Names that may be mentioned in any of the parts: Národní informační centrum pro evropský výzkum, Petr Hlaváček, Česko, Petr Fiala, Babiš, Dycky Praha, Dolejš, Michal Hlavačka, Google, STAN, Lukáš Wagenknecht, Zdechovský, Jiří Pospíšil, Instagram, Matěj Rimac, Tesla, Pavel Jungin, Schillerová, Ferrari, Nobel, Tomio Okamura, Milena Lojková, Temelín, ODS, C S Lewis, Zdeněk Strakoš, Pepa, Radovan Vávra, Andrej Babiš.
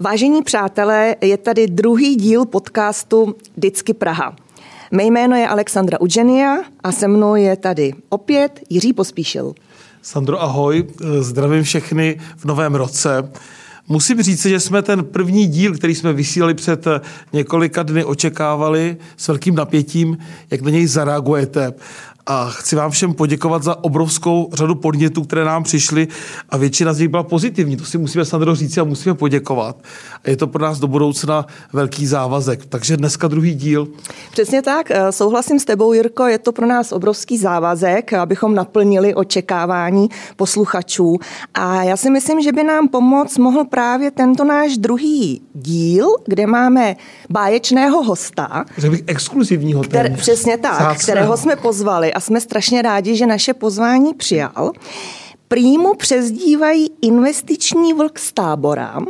Vážení přátelé, je tady druhý díl podcastu Vždycky Praha. Mé jméno je Alexandra Udženia a se mnou je tady opět Jiří Pospíšil. Sandro, ahoj, zdravím všechny v novém roce. Musím říct, že jsme ten první díl, který jsme vysílali před několika dny, očekávali s velkým napětím, jak na něj zareagujete. A chci vám všem poděkovat za obrovskou řadu podnětů, které nám přišly a většina z nich byla pozitivní. To si musíme, Sandro, říct a musíme poděkovat. A je to pro nás do budoucna velký závazek. Takže dneska druhý díl. Přesně tak. Souhlasím s tebou, Jirko. Je to pro nás obrovský závazek, abychom naplnili očekávání posluchačů. A já si myslím, že by nám pomoct mohl právě tento náš druhý díl, kde máme báječného hosta. Řekl bych exkluzivního. Přesně tak, zácného. Kterého jsme pozvali. A jsme strašně rádi, že naše pozvání přijal. Prý mu přezdívají investiční vlk z Tábora.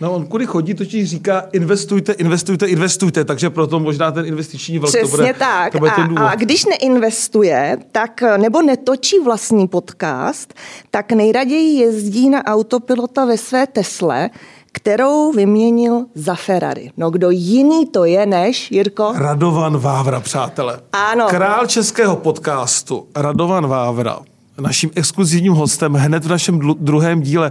No, on kudy chodí, totiž říká investujte, investujte, investujte, takže proto možná ten investiční vlk. Přesně to bude, tak. To bude a když neinvestuje, tak nebo netočí vlastní podcast, tak nejraději jezdí na autopilota ve své Tesle, kterou vyměnil za Ferrari. No kdo jiný to je než, Jirko? Radovan Vávra, přátelé. Ano. Král českého podcastu Radovan Vávra, naším exkluzivním hostem hned v našem druhém díle.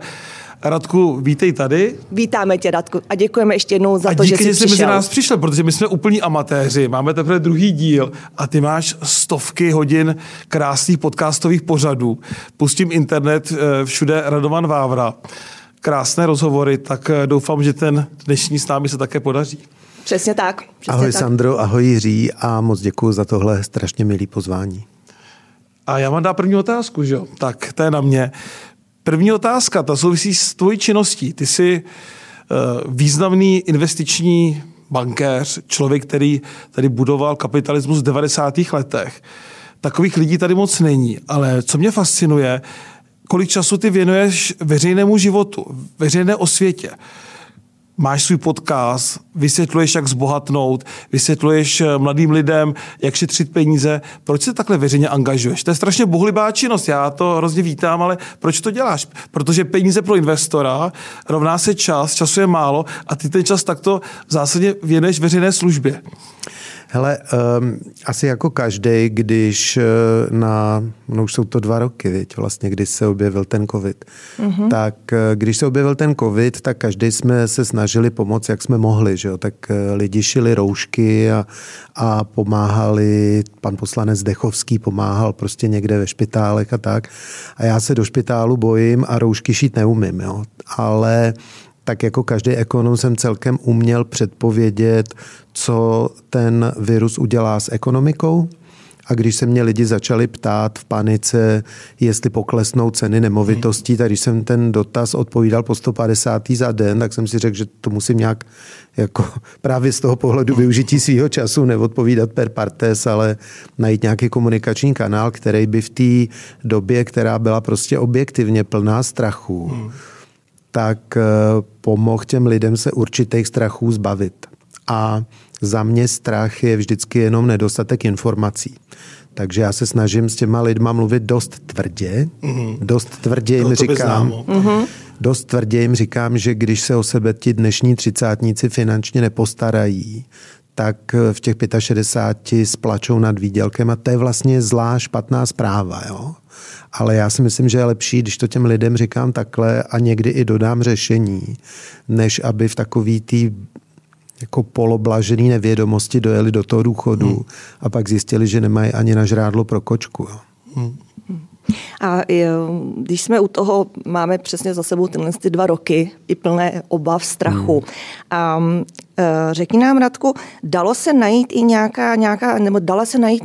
Radku, vítej tady. Vítáme tě, Radku, a děkujeme ještě jednou za to, že jsi přišel. A díky, že jsi mezi nás přišel, protože my jsme úplní amatéři, máme teprve druhý díl a ty máš stovky hodin krásných podcastových pořadů. Pustím internet, všude Radovan Vávra. Krásné rozhovory, tak doufám, že ten dnešní s námi se také podaří. Přesně tak. Přesně ahoj tak. Sandro, ahoj Jiří a moc děkuji za tohle strašně milý pozvání. A já vám dám první otázku, že jo? Tak to je na mě. První otázka, ta souvisí s tvojí činností. Ty jsi významný investiční bankéř, člověk, který tady budoval kapitalismus v 90. letech. Takových lidí tady moc není, ale co mě fascinuje, kolik času ty věnuješ veřejnému životu, veřejné osvětě. Máš svůj podcast, vysvětluješ, jak zbohatnout, vysvětluješ mladým lidem, jak šetřit peníze. Proč se takhle veřejně angažuješ? To je strašně bohulibá činnost, já to hrozně vítám, ale proč to děláš? Protože peníze pro investora rovná se čas, času je málo a ty ten čas takto v zásadě věnuješ veřejné službě. Hele, asi jako každej, když už jsou to 2 roky, viď, vlastně, když se objevil ten covid. Mm-hmm. Tak když se objevil ten covid, tak každej jsme se snažili pomoct, jak jsme mohli, že jo? Tak lidi šili roušky a pomáhali, pan poslanec Zdechovský pomáhal prostě někde ve špitálech a tak. A já se do špitálu bojím a roušky šít neumím, jo? Ale tak jako každý ekonom jsem celkem uměl předpovědět, co ten virus udělá s ekonomikou. A když se mě lidi začali ptát v panice, jestli poklesnou ceny nemovitostí, tak když jsem ten dotaz odpovídal po 150. za den, tak jsem si řekl, že to musím nějak jako právě z toho pohledu využití svýho času neodpovídat per partes, ale najít nějaký komunikační kanál, který by v té době, která byla prostě objektivně plná strachu, tak pomohl těm lidem se určitých strachů zbavit. A za mě strach je vždycky jenom nedostatek informací. Takže já se snažím s těma lidma mluvit dost tvrdě. Dost tvrdě jim říkám, že když se o sebe ti dnešní 30tníci finančně nepostarají, tak v těch 65 splačou nad výdělkem a to je vlastně zlá, špatná zpráva, jo. Ale já si myslím, že je lepší, když to těm lidem říkám takhle a někdy i dodám řešení, než aby v takový tý jako poloblažený nevědomosti dojeli do toho důchodu a pak zjistili, že nemají ani na žrádlo pro kočku. Jo. A když jsme u toho, máme přesně za sebou tyhle 2 roky i plné obav, strachu. A řekni nám, Radku, dalo se najít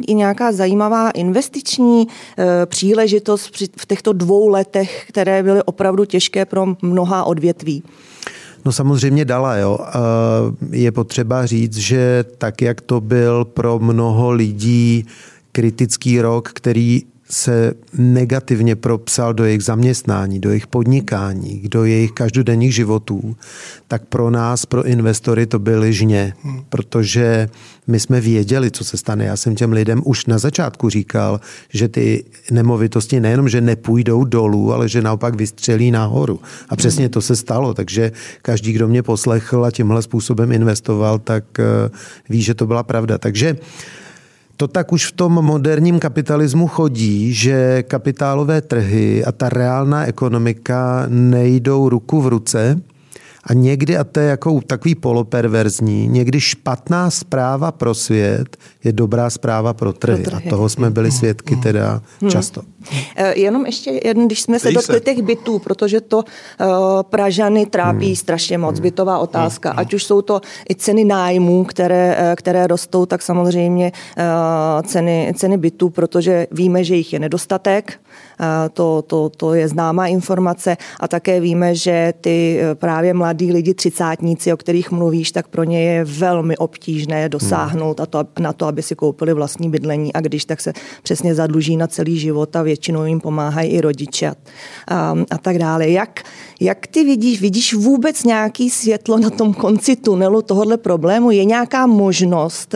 i nějaká zajímavá investiční příležitost v těchto 2 letech, které byly opravdu těžké pro mnoha odvětví? No samozřejmě dala, jo. Je potřeba říct, že tak, jak to byl pro mnoho lidí kritický rok, který se negativně propsal do jejich zaměstnání, do jejich podnikání, do jejich každodenních životů, tak pro nás, pro investory, to byly žně, protože my jsme věděli, co se stane. Já jsem těm lidem už na začátku říkal, že ty nemovitosti nejenom, že nepůjdou dolů, ale že naopak vystřelí nahoru. A přesně to se stalo, takže každý, kdo mě poslechl a tímhle způsobem investoval, tak ví, že to byla pravda. Takže to tak už v tom moderním kapitalismu chodí, že kapitálové trhy a ta reálná ekonomika nejdou ruku v ruce a někdy, a to je jako takový poloperverzní, někdy špatná zpráva pro svět je dobrá zpráva pro trhy. A toho jsme byli svědky teda často. Jenom ještě, když jsme se dotkli těch bytů, protože to Pražany trápí strašně moc, bytová otázka. Ať už jsou to i ceny nájmů, které rostou, tak samozřejmě ceny bytů, protože víme, že jich je nedostatek. To je známá informace a také víme, že ty právě mladí lidi, třicátníci, o kterých mluvíš, tak pro ně je velmi obtížné dosáhnout na to, aby si koupili vlastní bydlení, a když tak se přesně zadluží na celý život a většinou jim pomáhají i rodiče a tak dále. Jak ty vidíš vůbec nějaký světlo na tom konci tunelu tohohle problému? Je nějaká možnost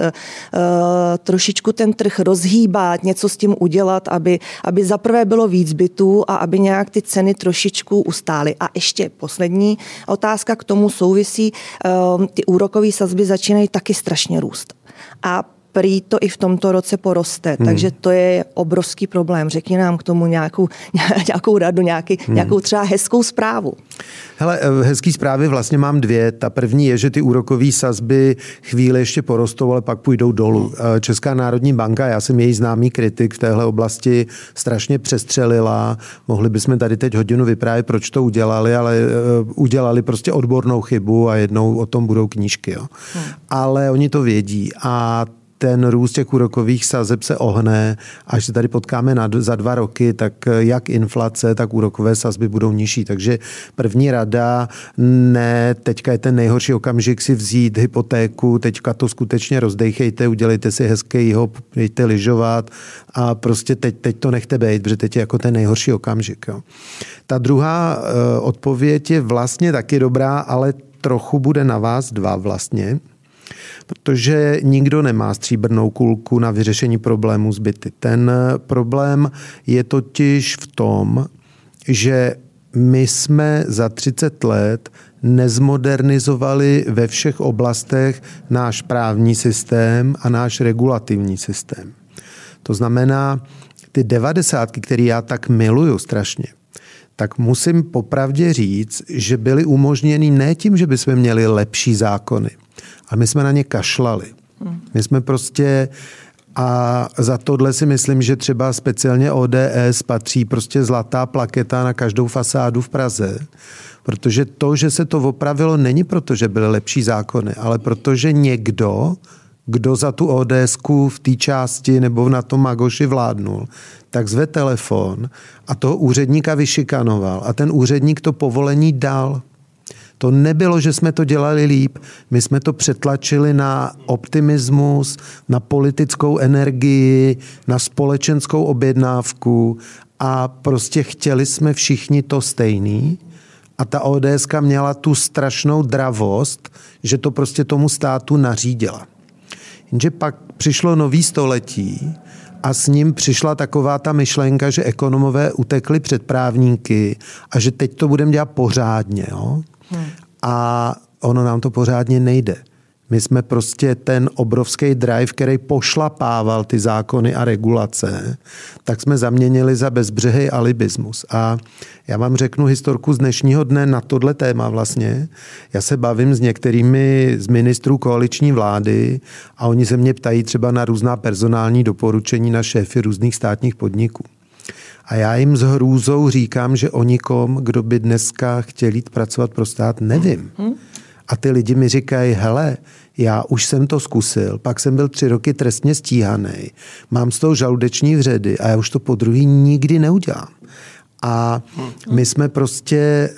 trošičku ten trh rozhýbat, něco s tím udělat, aby zaprvé bylo víc bytů a aby nějak ty ceny trošičku ustály? A ještě poslední otázka k tomu souvisí. Ty úrokové sazby začínají taky strašně růst. A prý to i v tomto roce poroste, takže to je obrovský problém. Řekni nám k tomu nějakou radu, nějakou třeba hezkou zprávu. Hele, hezký zprávy vlastně mám dvě. Ta první je, že ty úrokové sazby chvíli ještě porostou, ale pak půjdou dolů. Česká národní banka, já jsem její známý kritik v téhle oblasti, strašně přestřelila. Mohli bychom tady teď hodinu vyprávět, proč to udělali, ale udělali prostě odbornou chybu a jednou o tom budou knížky. Jo. Ale oni to vědí a ten růst těch úrokových sazeb se ohne, až se tady potkáme za 2 roky, tak jak inflace, tak úrokové sazby budou nižší. Takže první rada, ne, teďka je ten nejhorší okamžik si vzít hypotéku, teďka to skutečně rozdejchejte, udělejte si hezký hop, jděte lyžovat a prostě teď to nechte být, protože teď je jako ten nejhorší okamžik. Jo. Ta druhá odpověď je vlastně taky dobrá, ale trochu bude na vás dva vlastně. Protože nikdo nemá stříbrnou kulku na vyřešení problému s byty. Ten problém je totiž v tom, že my jsme za 30 let nezmodernizovali ve všech oblastech náš právní systém a náš regulativní systém. To znamená, ty 90, které já tak miluju strašně, tak musím popravdě říct, že byly umožněny ne tím, že bychom měli lepší zákony, a my jsme na ně kašlali. My jsme prostě, a za tohle si myslím, že třeba speciálně ODS patří prostě zlatá plaketa na každou fasádu v Praze, protože to, že se to opravilo, není proto, že byly lepší zákony, ale protože někdo, kdo za tu ODSku v té části nebo na tom Magoši vládnul, tak zve telefon a toho úředníka vyšikanoval a ten úředník to povolení dal. To nebylo, že jsme to dělali líp. My jsme to přetlačili na optimismus, na politickou energii, na společenskou objednávku a prostě chtěli jsme všichni to stejný. A ta ODSka měla tu strašnou dravost, že to prostě tomu státu nařídila. Jenže pak přišlo nový století a s ním přišla taková ta myšlenka, že ekonomové utekli před právníky a že teď to budeme dělat pořádně, jo? A ono nám to pořádně nejde. My jsme prostě ten obrovský drive, který pošlapával ty zákony a regulace, tak jsme zaměnili za bezbřehý alibismus. A já vám řeknu historku z dnešního dne na tohle téma vlastně. Já se bavím s některými z ministrů koaliční vlády a oni se mě ptají třeba na různá personální doporučení na šéfy různých státních podniků. A já jim s hrůzou říkám, že o nikom, kdo by dneska chtěl jít pracovat pro stát, nevím. A ty lidi mi říkají, hele, já už jsem to zkusil, pak jsem byl 3 roky trestně stíhaný, mám z toho žaludeční vředy a já už to podruhé nikdy neudělám. A my jsme prostě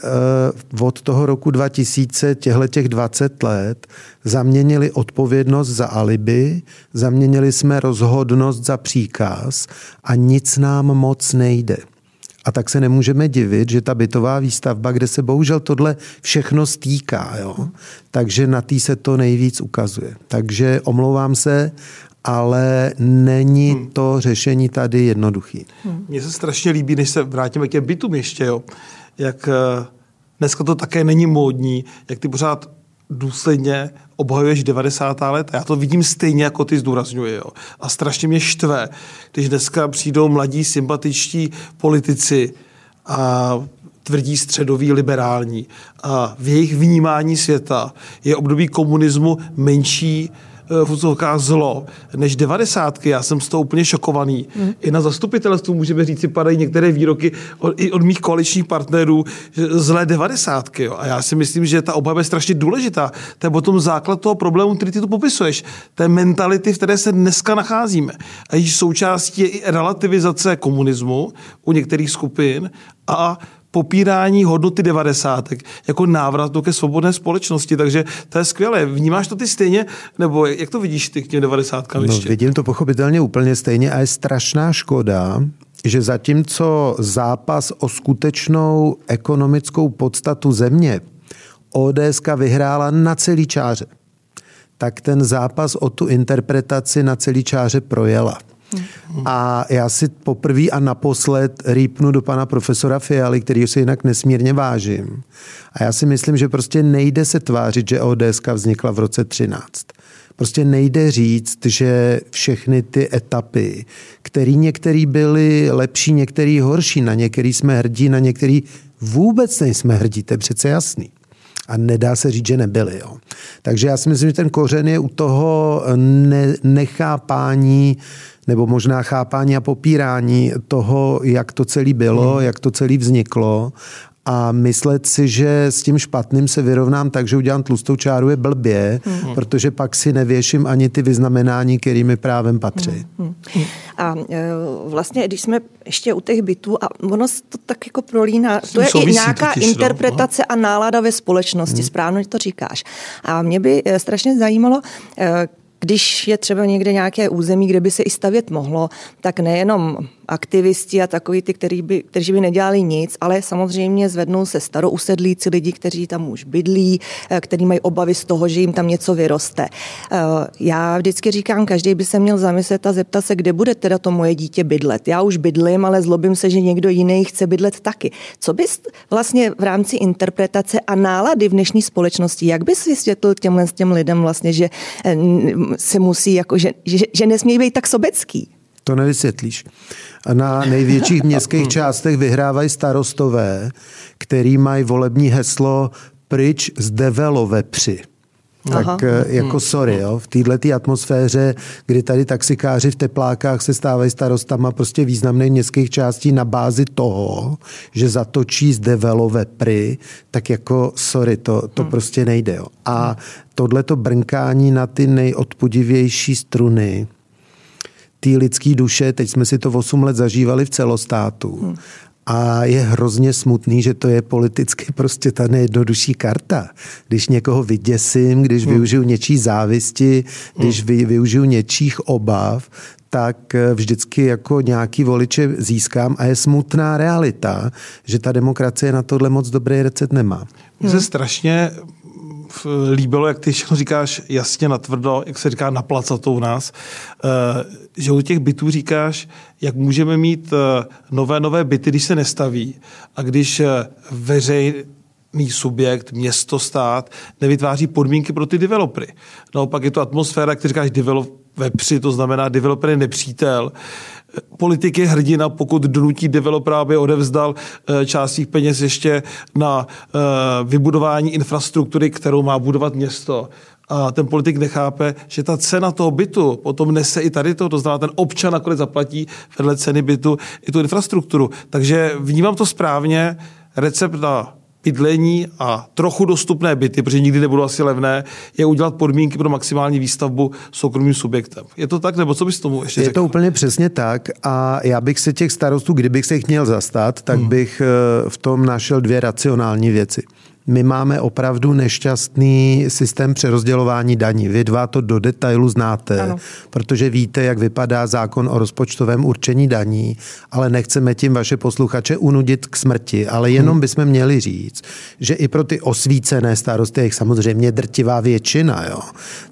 od toho roku 2000 těchto 20 let zaměnili odpovědnost za alibi, zaměnili jsme rozhodnost za příkaz a nic nám moc nejde. A tak se nemůžeme divit, že ta bytová výstavba, kde se bohužel tohle všechno stýká, jo? Takže na té se to nejvíc ukazuje. Takže omlouvám se, ale není to řešení tady jednoduchý. Mně se strašně líbí, než se vrátíme k těm bytům ještě, jo? Jak dneska to také není módní, jak ty pořád důsledně obhajuješ 90. let. Já to vidím stejně, jako ty zdůrazňuji. Jo. A strašně mě štve, když dneska přijdou mladí, sympatičtí politici a tvrdí středoví liberální. A v jejich vnímání světa je období komunismu menší zlo než 90. Já jsem z toho úplně šokovaný. I na zastupitelstvu, můžeme říct, si padají některé výroky od mých koaličních partnerů zlé 90. Jo. A já si myslím, že ta obhajba je strašně důležitá. To je potom základ toho problému, který ty tu popisuješ. Té mentality, v které se dneska nacházíme. A její součástí je i relativizace komunismu u některých skupin a popírání hodnoty 90. jako návratu ke svobodné společnosti. Takže to je skvělé. Vnímáš to ty stejně? Nebo jak to vidíš ty k těm 90. ještě? No, vidím to pochopitelně úplně stejně a je strašná škoda, že zatímco zápas o skutečnou ekonomickou podstatu země ODSka vyhrála na celý čáře, tak ten zápas o tu interpretaci na celý čáře projela. A já si poprvé a naposled rýpnu do pana profesora Fialy, kterýho si jinak nesmírně vážím. A já si myslím, že prostě nejde se tvářit, že ODSka vznikla v roce 13. Prostě nejde říct, že všechny ty etapy, které některé byly lepší, některé horší, na některé jsme hrdí, na některé vůbec nejsme hrdí, to je přece jasný. A nedá se říct, že nebyly. Jo. Takže já si myslím, že ten kořen je u toho nechápání nebo možná chápání a popírání toho, jak to celé bylo, jak to celé vzniklo a myslet si, že s tím špatným se vyrovnám tak, že udělám tlustou čáru je blbě, protože pak si nevěším ani ty vyznamenání, kterými právem patří. A vlastně, když jsme ještě u těch bytů, a ono to tak jako prolíná, to je i nějaká interpretace a nálada ve společnosti, správně to říkáš. A mě by strašně zajímalo, když je třeba někde nějaké území, kde by se i stavět mohlo, tak nejenom aktivisti a takoví ty, kteří by nedělali nic, ale samozřejmě zvednou se starousedlíci lidi, kteří tam už bydlí, kteří mají obavy z toho, že jim tam něco vyroste. Já vždycky říkám, každý by se měl zamyslet a zeptat se, kde bude teda to moje dítě bydlet. Já už bydlím, ale zlobím se, že někdo jiný chce bydlet taky. Co bys vlastně v rámci interpretace a nálady v dnešní společnosti, jak bys vysvětlil těm lidem vlastně, že se musí, jako, že nesmí být tak sobecký? To nevysvětlíš. Na největších městských částech vyhrávají starostové, který mají volební heslo pryč z developři. Tak jako sorry, jo, v této atmosféře, kdy tady taxikáři v teplákách se stávají starostama prostě významných městských částí na bázi toho, že zatočí z developři, tak jako sorry, to prostě nejde. Jo. A tohleto brnkání na ty nejodpudivější struny tý lidský duše, teď jsme si to 8 let zažívali v celostátu. A je hrozně smutný, že to je politicky prostě ta nejjednodušší karta. Když někoho vyděsím, když využiju něčí závisti, když využiju něčích obav, tak vždycky jako nějaký voliče získám a je smutná realita, že ta demokracie na tohle moc dobrý recept nemá. Mně se strašně líbilo, jak ty říkáš jasně natvrdo, jak se říká na placatou u nás, že u těch bytů říkáš, jak můžeme mít nové byty, když se nestaví a když veřejný subjekt, město, stát nevytváří podmínky pro ty developery. Naopak je to atmosféra, jak ty říkáš developeři, to znamená developer je nepřítel. Politik je hrdina, pokud donutí developera, aby odevzdal část svých peněz ještě na vybudování infrastruktury, kterou má budovat město. A ten politik nechápe, že ta cena toho bytu potom nese i tady to, znamená ten občan nakonec zaplatí vedle ceny bytu i tu infrastrukturu. Takže vnímám to správně, recept na bydlení a trochu dostupné byty, protože nikdy nebudou asi levné, je udělat podmínky pro maximální výstavbu soukromým subjektem. Je to tak, nebo co bys tomu ještě řekl? Je to úplně přesně tak a já bych se těch starostů, kdybych se jich měl zastat, tak bych v tom našel dvě racionální věci. My máme opravdu nešťastný systém přerozdělování daní. Vy dva to do detailu znáte, ano, protože víte, jak vypadá zákon o rozpočtovém určení daní, ale nechceme tím vaše posluchače unudit k smrti. Ale jenom bychom měli říct, že i pro ty osvícené starosty, jak samozřejmě drtivá většina, jo,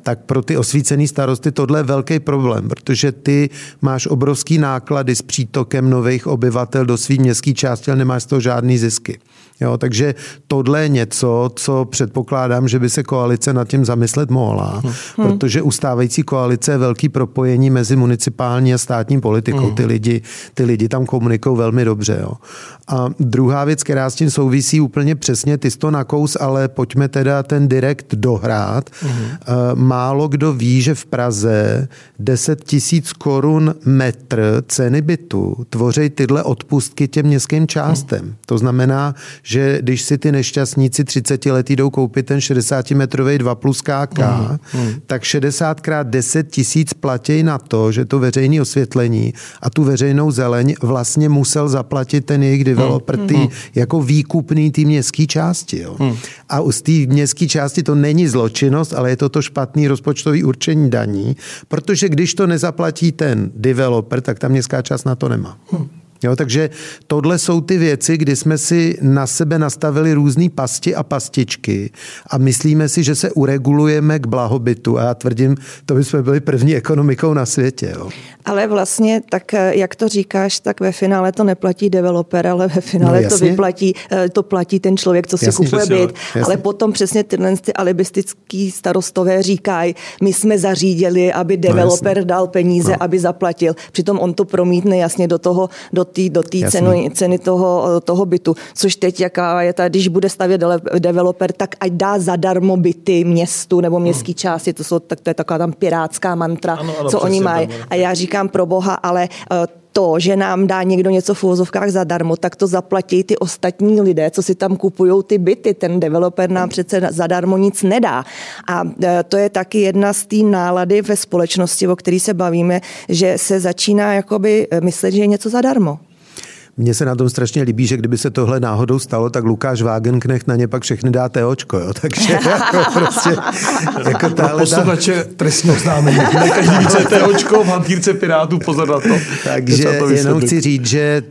tak pro ty osvícený starosty tohle je velký problém, protože ty máš obrovský náklady s přítokem nových obyvatel do svý městský části, ale nemáš z toho žádný zisky. Jo, takže tohle je něco, co předpokládám, že by se koalice nad tím zamyslet mohla, protože ustávající koalice je velký propojení mezi municipální a státní politikou. Ty lidi tam komunikují velmi dobře. Jo. A druhá věc, která s tím souvisí úplně přesně, ty jsi to nakous, ale pojďme teda ten direkt dohrát. Málo kdo ví, že v Praze 10 000 korun metr ceny bytu tvoří tyhle odpustky těm městským částem. To znamená, že když si ty nešťastníci 30letí jdou koupit ten 60metrový 2+KK, tak 60x 10 000 platí na to, že to veřejné osvětlení a tu veřejnou zeleň vlastně musel zaplatit ten jejich developer jako výkupný té městské části. Jo. A z té městské části to není zločinnost, ale je to špatný rozpočtový určení daní, protože když to nezaplatí ten developer, tak ta městská část na to nemá. Jo, takže tohle jsou ty věci, kdy jsme si na sebe nastavili různý pasti a pastičky a myslíme si, že se uregulujeme k blahobytu a já tvrdím, to bychom byli první ekonomikou na světě. Jo. Ale vlastně, tak jak to říkáš, tak ve finále to neplatí developer, ale ve finále to platí ten člověk, co si kupuje byt. Ale potom přesně tyhle alibistický starostové říkají, my jsme zařídili, aby developer dal peníze, aby zaplatil. Přitom on to promítne jasně do té ceny toho bytu. Což teď, jaká je ta, když bude stavět developer, tak ať dá zadarmo byty městu nebo městský části, to je taková tam pirátská mantra, ano, co oni mají. A já říkám pro boha, ale to, že nám dá někdo něco v uvozovkách zadarmo, tak to zaplatí ty ostatní lidé, co si tam kupují ty byty. Ten developer nám přece zadarmo nic nedá. A to je taky jedna z té nálady ve společnosti, o které se bavíme, že se začíná jakoby myslet, že je něco zadarmo. Mně se na tom strašně líbí, že kdyby se tohle náhodou stalo, tak Lukáš Wagenknecht na ně pak všechny dá TOčko, jo. Takže jako prostě jako posluchače trestního oznámení. Každý více TOčko v hantýrce Pirátů, pozor na to. Takže jenom chci říct, že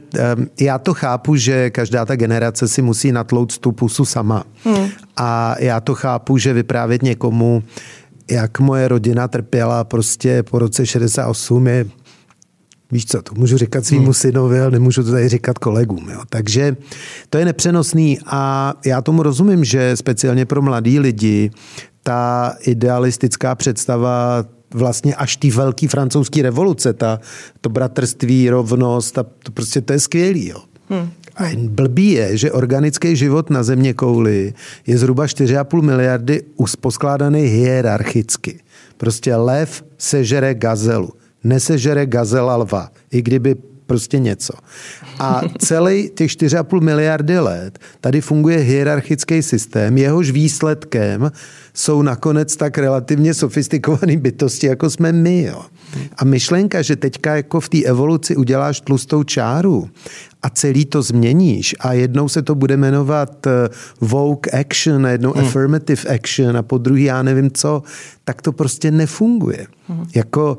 já to chápu, že každá ta generace si musí natlouct tu pusu sama. A já to chápu, že vyprávět někomu, jak moje rodina trpěla prostě po roce 68 je... Víš co, to můžu říkat svýmu synovi, ale nemůžu to tady říkat kolegům. Jo. Takže to je nepřenosný a já tomu rozumím, že speciálně pro mladý lidi ta idealistická představa vlastně až ty velký francouzský revoluce, to bratrství, rovnost, to je skvělý. Jo. A blbý je, že organický život na zeměkouli je zhruba 4,5 miliardy poskládaný hierarchicky. Prostě lev sežere gazelu. Nesežere gazela lva, i kdyby prostě něco. A celý těch 4,5 miliardy let tady funguje hierarchický systém, jehož výsledkem jsou nakonec tak relativně sofistikované bytosti, jako jsme my. Jo. A myšlenka, že teďka jako v té evoluci uděláš tlustou čáru a celý to změníš a jednou se to bude jmenovat woke action a jednou affirmative action a podruhý já nevím co, tak to prostě nefunguje. Jako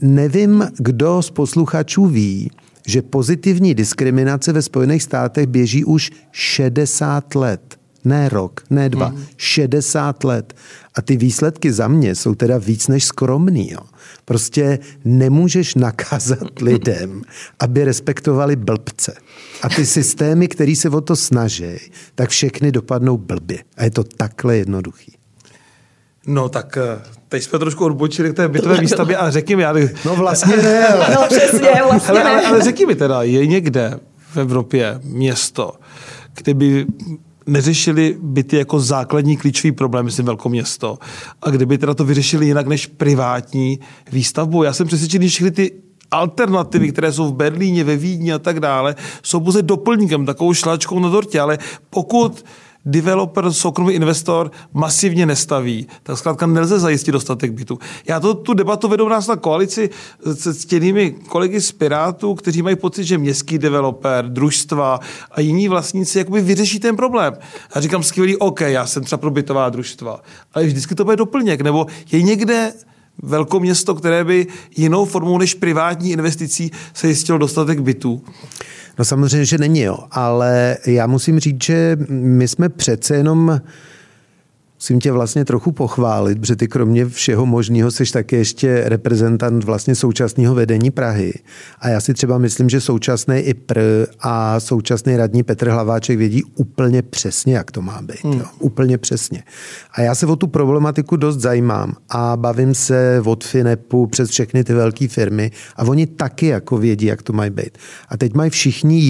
nevím, kdo z posluchačů ví, že pozitivní diskriminace ve Spojených státech běží už 60 let. Ne rok, ne dva, 60 let. A ty výsledky za mě jsou teda víc než skromný. Jo. Prostě nemůžeš nakázat lidem, aby respektovali blbce. A ty systémy, které se o to snaží, tak všechny dopadnou blbě. A je to takhle jednoduchý. No tak... Teď jsme trošku odbočili k té bytové výstavbě, ale řekni mi, no vlastně ne. No přesně, vlastně ne. Ale řekni mi teda, je někde v Evropě město, kde by neřešili byty jako základní klíčový problém, myslím velkoměsto, a kdyby teda to vyřešili jinak než privátní výstavbu. Já jsem přesvědčený, že všechny ty alternativy, které jsou v Berlíně, ve Vídni a tak dále, jsou pouze doplňkem, takovou šlačkou na dortě, ale pokud developer, soukromý investor masivně nestaví, tak zkrátka nelze zajistit dostatek bytu. Já tu debatu vedu nás na koalici s ctěnými kolegy z Pirátů, kteří mají pocit, že městský developer, družstva a jiní vlastníci jakoby vyřeší ten problém. Já říkám skvělý, OK, já jsem třeba pro bytová družstva, ale vždycky to bude doplněk, nebo je někde velkoměsto, které by jinou formou než privátní investicí se zjistilo dostatek bytů. No samozřejmě, že není, jo. Ale já musím říct, že my jsme přece jenom, musím tě vlastně trochu pochválit, protože ty kromě všeho možného jsi taky ještě reprezentant vlastně současného vedení Prahy. A já si třeba myslím, že současný IPR a současný radní Petr Hlaváček vědí úplně přesně, jak to má být. Jo. Úplně přesně. A já se o tu problematiku dost zajímám a bavím se od Finepu přes všechny ty velké firmy a oni taky jako vědí, jak to mají být. A teď mají všichni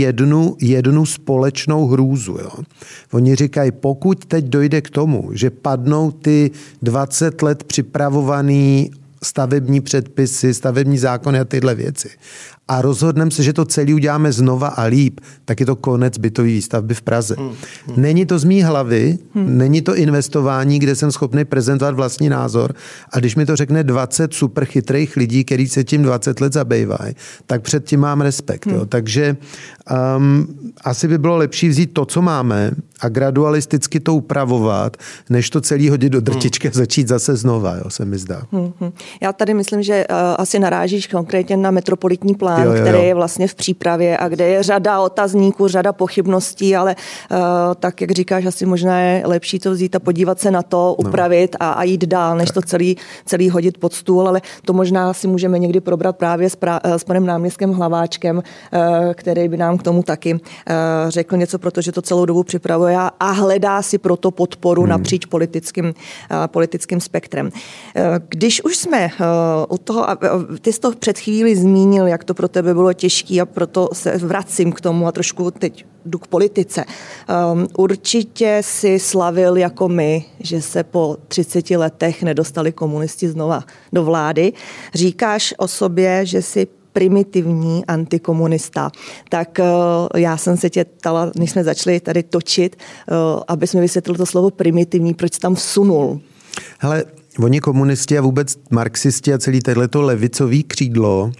jednu společnou hrůzu. Jo. Oni říkají, pokud teď dojde k tomu, že padnou ty 20 let připravovaný stavební předpisy, stavební zákony a tyhle věci. A rozhodneme se, že to celý uděláme znova a líp, tak je to konec bytové výstavby v Praze. Není to z mý hlavy, není to investování, kde jsem schopný prezentovat vlastní názor. A když mi to řekne 20 super chytrých lidí, kteří se tím 20 let zabývají, tak před tím mám respekt. Jo. Takže asi by bylo lepší vzít to, co máme a gradualisticky to upravovat, než to celý hodit do drtičky a začít zase znova, jo, se mi zdá. Já tady myslím, že asi narážíš konkrétně na metropolitní plán, který je vlastně v přípravě a kde je řada otazníků, řada pochybností, ale tak, jak říkáš, asi možná je lepší to vzít a podívat se na to, upravit a jít dál, než tak to celý hodit pod stůl, ale to možná si můžeme někdy probrat právě s panem náměstkem Hlaváčkem, který by nám k tomu taky řekl něco, protože to celou dobu připravuje a hledá si proto podporu napříč politickým spektrem. Když už jsme u toho, ty jsi to před chvíli zmínil, jak to pro tebe bylo těžké a proto se vracím k tomu a trošku teď jdu k politice. Určitě si slavil jako my, že se po 30 letech nedostali komunisti znova do vlády. Říkáš o sobě, že jsi primitivní antikomunista. Tak já jsem se tě ptala, než jsme začali tady točit, abys mi vysvětlil to slovo primitivní, proč jsi tam vsunul. Hele, oni komunisti a vůbec marxisti a celý tohleto levicový křídlo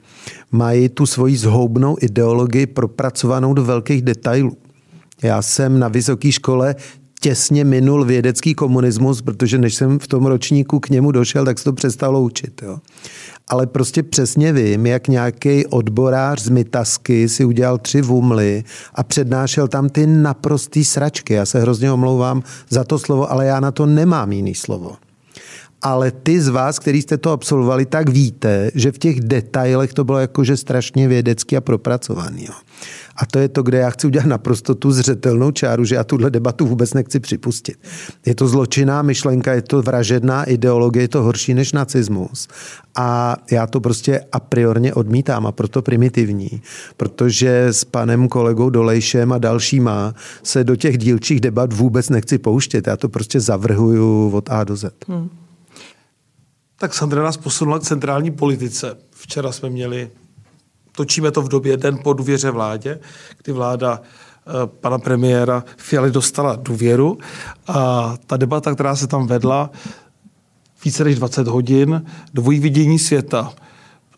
mají tu svoji zhoubnou ideologii propracovanou do velkých detailů. Já jsem na vysoké škole těsně minul vědecký komunismus, protože než jsem v tom ročníku k němu došel, tak se to přestalo učit. Jo. Ale prostě přesně vím, jak nějaký odborář z Mytasky si udělal 3 vumly a přednášel tam ty naprostý sračky. Já se hrozně omlouvám za to slovo, ale já na to nemám jiný slovo. Ale ty z vás, kteří jste to absolvovali, tak víte, že v těch detailech to bylo jakože strašně vědecky a propracovaný. Jo. A to je to, kde já chci udělat naprosto tu zřetelnou čáru, že já tuhle debatu vůbec nechci připustit. Je to zločinná myšlenka, je to vražedná ideologie, je to horší než nacismus. A já to prostě a priorně odmítám a proto primitivní. Protože s panem kolegou Dolejšem a dalšíma se do těch dílčích debat vůbec nechci pouštět. Já to prostě zavrhuju od A do Z. Tak Sandra nás posunula k centrální politice. Včera jsme měli, točíme to v době den po důvěře vládě, kdy vláda pana premiéra Fialy dostala důvěru a ta debata, která se tam vedla, více než 20 hodin, dvojí vidění světa.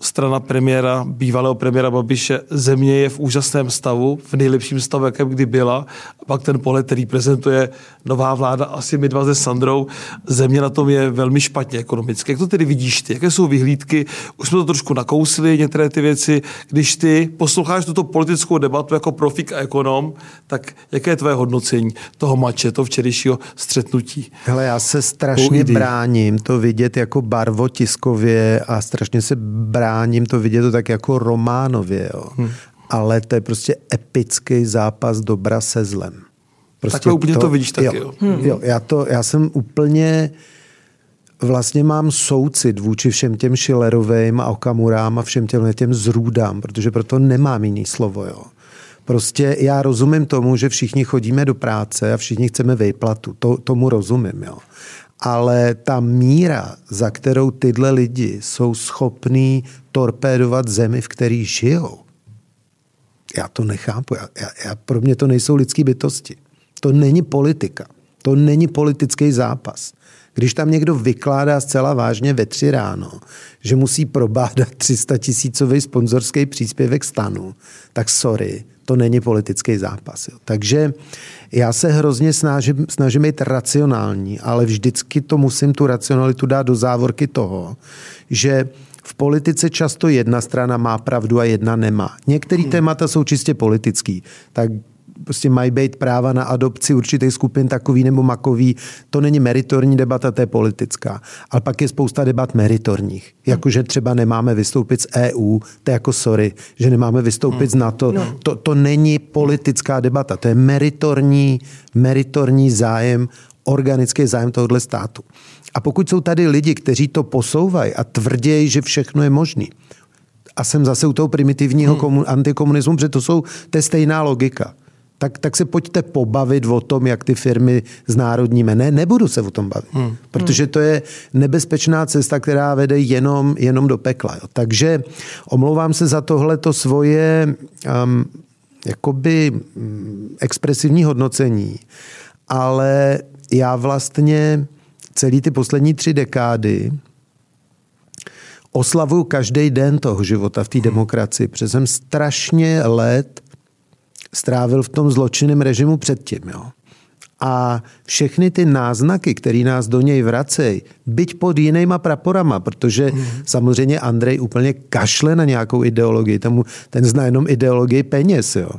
Strana premiéra, bývalého premiéra Babiše, země je v úžasném stavu, v nejlepším stavu, jakém kdy byla. A pak ten pohled, který prezentuje nová vláda, asi my dva se Sandrou, země na tom je velmi špatně ekonomicky. Jak to tedy vidíš ty? Jaké jsou vyhlídky? Už jsme to trošku nakousli, některé ty věci. Když ty posloucháš tuto politickou debatu jako profík a ekonom, tak jaké je tvé hodnocení toho mače, toho včerejšího střetnutí? Hele, já se strašně bráním to vidět jako barvotiskově a strašně se bráním to vidět to tak jako románově, jo. Ale to je prostě epický zápas dobra se zlem. Prostě takhle úplně to vidíš taky, jo. Já jsem úplně, vlastně mám soucit vůči všem těm Schillerovým a Okamurám a všem těm zrůdám, protože proto nemám jiný slovo, jo. Prostě já rozumím tomu, že všichni chodíme do práce a všichni chceme výplatu, tomu rozumím, jo. ale ta míra, za kterou tyhle lidi jsou schopní torpédovat zemi, v které žijou, já to nechápu. Pro mě to nejsou lidské bytosti. To není politika. To není politický zápas. Když tam někdo vykládá zcela vážně ve 3 ráno, že musí probádat 300 000 sponzorský příspěvek STANu, tak sorry, to není politický zápas. Jo. Takže já se hrozně snažím být racionální, ale vždycky to musím tu racionalitu dát do závorky toho, že v politice často jedna strana má pravdu a jedna nemá. Některé témata jsou čistě politický, tak prostě mají být práva na adopci určitých skupin takový nebo makový. To není meritorní debata, to je politická. Ale pak je spousta debat meritorních. Jakože třeba nemáme vystoupit z EU, to je jako sorry, že nemáme vystoupit z NATO. No. To není politická debata, to je meritorní zájem, organický zájem tohohle státu. A pokud jsou tady lidi, kteří to posouvají a tvrdí, že všechno je možný, a jsem zase u toho primitivního antikomunismu, protože to je stejná logika, tak se pojďte pobavit o tom, jak ty firmy znárodníme. Ne, nebudu se o tom bavit, protože to je nebezpečná cesta, která vede jenom do pekla. Jo. Takže omlouvám se za tohleto svoje expresivní hodnocení, ale já vlastně celý ty poslední 3 dekády oslavuju každý den toho života v té demokracii, protože jsem strašně let strávil v tom zločinném režimu předtím. Jo. A všechny ty náznaky, které nás do něj vracejí, byť pod jinýma praporama, protože samozřejmě Andrej úplně kašle na nějakou ideologii, ten zná jenom ideologii peněz. Jo.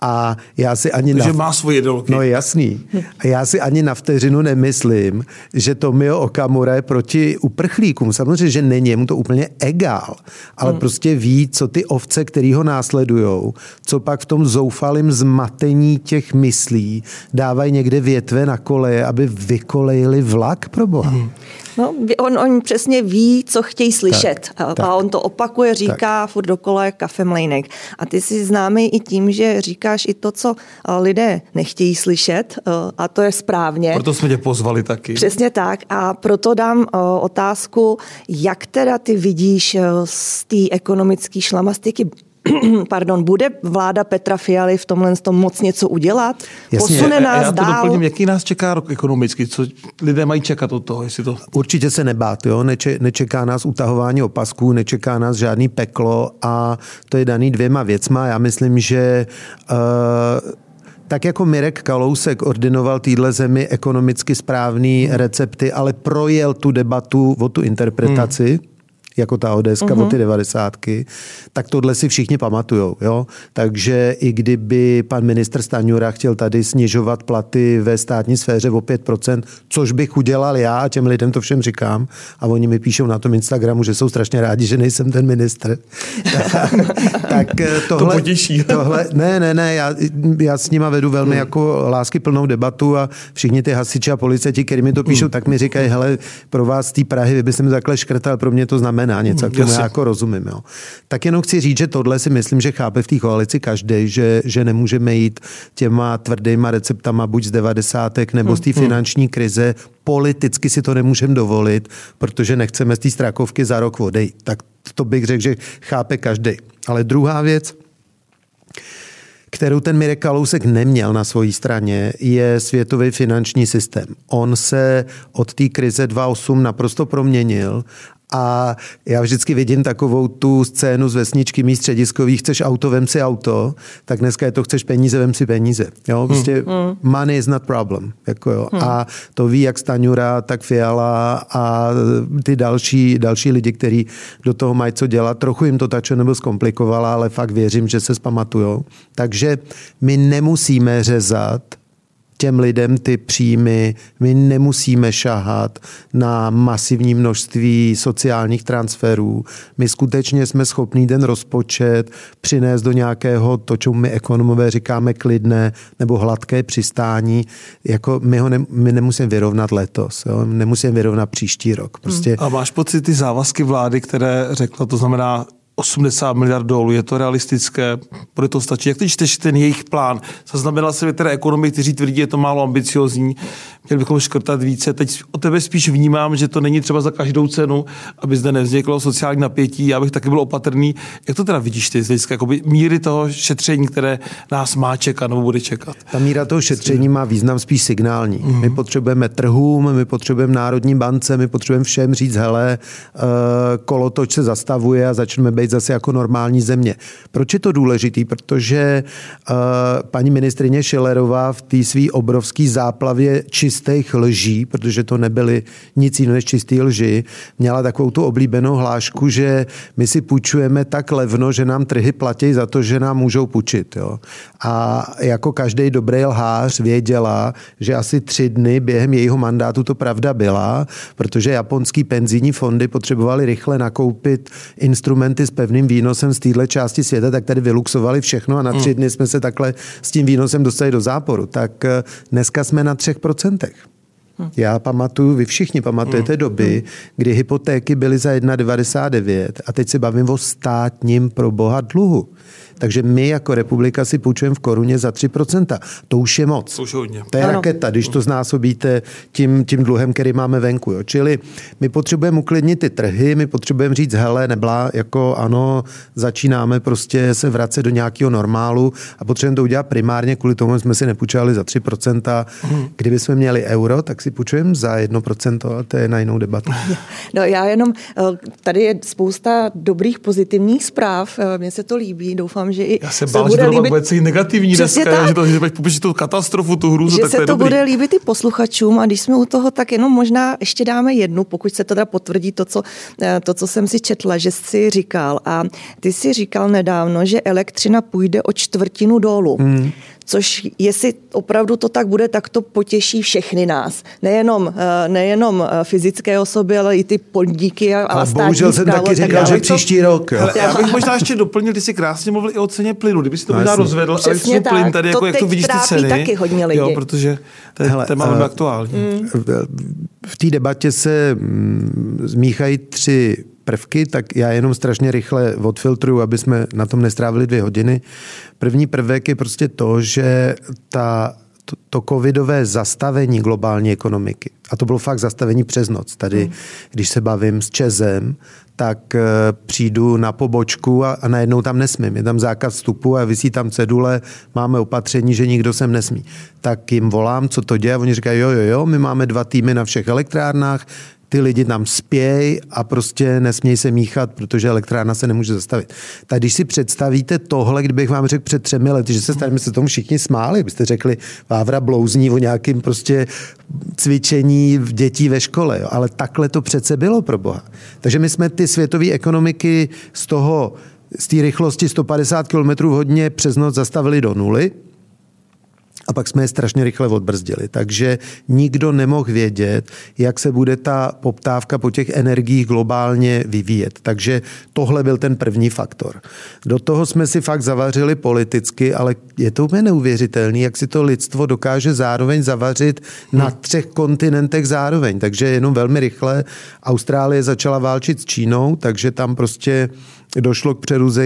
A já si ani takže má svoje ideologii. No jasný. A já si ani na vteřinu nemyslím, že Tomio Okamura je proti uprchlíkům. Samozřejmě, že není, je mu to úplně egál. Ale prostě ví, co ty ovce, který ho následujou, co pak v tom zoufalém zmatení těch myslí, dávají někde větve na koleje, aby vykolejili vlak, pro boha. No, on přesně ví, co chtějí slyšet. Tak. A on to opakuje, říká furt dokola kafe mlejnek. A ty jsi známý i tím, že říkáš i to, co lidé nechtějí slyšet, a to je správně. Proto jsme tě pozvali taky. Přesně tak. A proto dám otázku, jak teda ty vidíš z té ekonomické šlamastiky, bude vláda Petra Fialy v tomhle moc něco udělat? Jasně, posune nás já to dál. Doplním, jaký nás čeká rok ekonomicky? Co lidé mají čekat od toho? Jestli to... Určitě se nebát. Jo? Nečeká nás utahování opasků, nečeká nás žádný peklo a to je daný 2 věcma. Já myslím, že tak jako Mirek Kalousek ordinoval téhle zemi ekonomicky správný recepty, ale projel tu debatu o tu interpretaci, jako ta ODSka od ty 90. tak tohle si všichni pamatujou. Jo? Takže i kdyby pan ministr Stanjura chtěl tady snižovat platy ve státní sféře o 5%, což bych udělal já a těm lidem to všem říkám a oni mi píšou na tom Instagramu, že jsou strašně rádi, že nejsem ten ministr. tak tohle, to potěší. Ne, já s nima vedu velmi jako láskyplnou debatu a všichni ty hasiči a policajti, který mi to píšou, tak mi říkají, hele, pro vás z té Prahy, vy byste mi takhle škrtal, pro mě to znamená něco, k tomu já jako rozumím. Jo. Tak jenom chci říct, že tohle si myslím, že chápe v té koalici každý, že nemůžeme jít těma tvrdýma receptama buď z 90. nebo z té finanční krize. Politicky si to nemůžeme dovolit, protože nechceme z té strakovky za rok odejít. Tak to bych řekl, že chápe každý. Ale druhá věc, kterou ten Mirek Kalousek neměl na své straně, je světový finanční systém. On se od té krize 2008 naprosto proměnil. A já vždycky vidím takovou tu scénu z vesničky mý střediskový, chceš auto, vem si auto, tak dneska je to chceš peníze, vem si peníze. Jo? Prostě money is not problem. Jako jo. A to ví jak Stanjura, tak Fiala a ty další lidi, kteří do toho mají co dělat. Trochu jim to tačo nebo zkomplikovala, ale fakt věřím, že se zpamatujou. Takže my nemusíme řezat těm lidem ty příjmy, my nemusíme šahat na masivní množství sociálních transferů. My skutečně jsme schopní ten rozpočet přinést do nějakého, to, čemu my ekonomové říkáme klidné nebo hladké přistání. Jako my nemusíme vyrovnat letos, jo? Nemusíme vyrovnat příští rok. Prostě. A máš pocit ty závazky vlády, které řekla, to znamená 80 miliard dolů. Je to realistické? Bude to stačit? Jak teď čteš ten jejich plán? Zaznamenala se větera ekonomy, kteří tvrdí, je to málo ambiciozní. Měli bychom škrtat více. Teď o tebe spíš vnímám, že to není třeba za každou cenu, aby zde nevzniklo sociální napětí. Já bych taky byl opatrný. Jak to teda vidíš ty z hlediska míry toho šetření, které nás má čekat nebo bude čekat? Ta míra toho šetření má význam spíš signální. Mm-hmm. My potřebujeme trhům, my potřebujeme národní bance, my potřebujeme všem říct, hele, kolotoč se zastavuje a začneme být zase jako normální země. Proč je to důležitý? Protože paní ministrině Schillerová v té své obrovské záplavě čistých lží, protože to nebyly nic jiného než čisté lži, měla takovou tu oblíbenou hlášku, že my si půjčujeme tak levno, že nám trhy platí za to, že nám můžou půjčit. Jo? A jako každý dobrý lhář věděla, že asi 3 dny během jejího mandátu to pravda byla, protože japonský penzijní fondy potřebovali rychle nakoupit instrumenty s pevným výnosem z téhle části světa, tak tady vyluxovali všechno a na 3 dny jsme se takhle s tím výnosem dostali do záporu. Tak dneska jsme na 3%. Já pamatuju, vy všichni pamatujete doby, kdy hypotéky byly za 1,99 a teď se bavím o státním pro boha dluhu. Takže my jako republika si půjčujeme v koruně za 3%. To už je moc. To je raketa, když to znásobíte tím dluhem, který máme venku. Jo. Čili my potřebujeme uklidnit ty trhy, my potřebujeme říct, hele, neblá, jako ano, začínáme prostě se vracet do nějakého normálu a potřebujeme to udělat primárně kvůli tomu, jsme si nepůjčovali za 3%. Kdyby jsme měli euro, tak si půjčujeme za 1%, ale to je na jinou debatu. No já jenom, tady je spousta dobrých pozitivních zpráv, mně se to líbí, doufám, že i já se bál, že to bude celý negativní dneska, že teď popíš tu katastrofu, tu hrůzu, tak to je dobrý. Že se to bude líbit i posluchačům a když jsme u toho, tak jenom možná ještě dáme jednu, pokud se to teda potvrdí to, co jsem si četla, že jsi říkal a ty jsi říkal nedávno, že elektřina půjde o 1/4 dolů. Hmm. Což jestli opravdu to tak bude, tak to potěší všechny nás. Nejenom fyzické osoby, ale i ty podniky a státní bohužel jsem taky říkal, že příští rok. Jo. Já bych možná ještě doplnil, když jsi krásně mluvil i o ceně plynu. Kdyby si to možná rozvedl, ale plyn tady, jako, jak to vidíš ty ceny. Taky hodně lidí. Jo, protože to je téma velmi aktuální. V té debatě se zmíchají 3 prvky, tak já jenom strašně rychle odfiltruju, aby jsme na tom nestrávili 2 hodiny. První prvek je prostě to, že to covidové zastavení globální ekonomiky, a to bylo fakt zastavení přes noc. Tady, když se bavím s ČEZem, tak přijdu na pobočku a najednou tam nesmím. Je tam zákaz vstupu a visí tam cedule, máme opatření, že nikdo sem nesmí. Tak jim volám, co to děje, oni říkají, jo, my máme 2 týmy na všech elektrárnách, ty lidi tam spějí a prostě nesmějí se míchat, protože elektrárna se nemůže zastavit. Tak když si představíte tohle, kdybych vám řekl před 3 lety, že se tomu všichni smáli, byste řekli, Vávra blouzní o nějakým prostě cvičení dětí ve škole, jo. Ale takhle to přece bylo pro boha. Takže my jsme ty světové ekonomiky z té rychlosti 150 km hodně přes noc zastavili do nuly, a pak jsme je strašně rychle odbrzdili. Takže nikdo nemohl vědět, jak se bude ta poptávka po těch energiích globálně vyvíjet. Takže tohle byl ten první faktor. Do toho jsme si fakt zavařili politicky, ale je to úplně neuvěřitelný, jak si to lidstvo dokáže zároveň zavařit na 3 kontinentech zároveň. Takže jenom velmi rychle Austrálie začala válčit s Čínou, takže tam prostě došlo k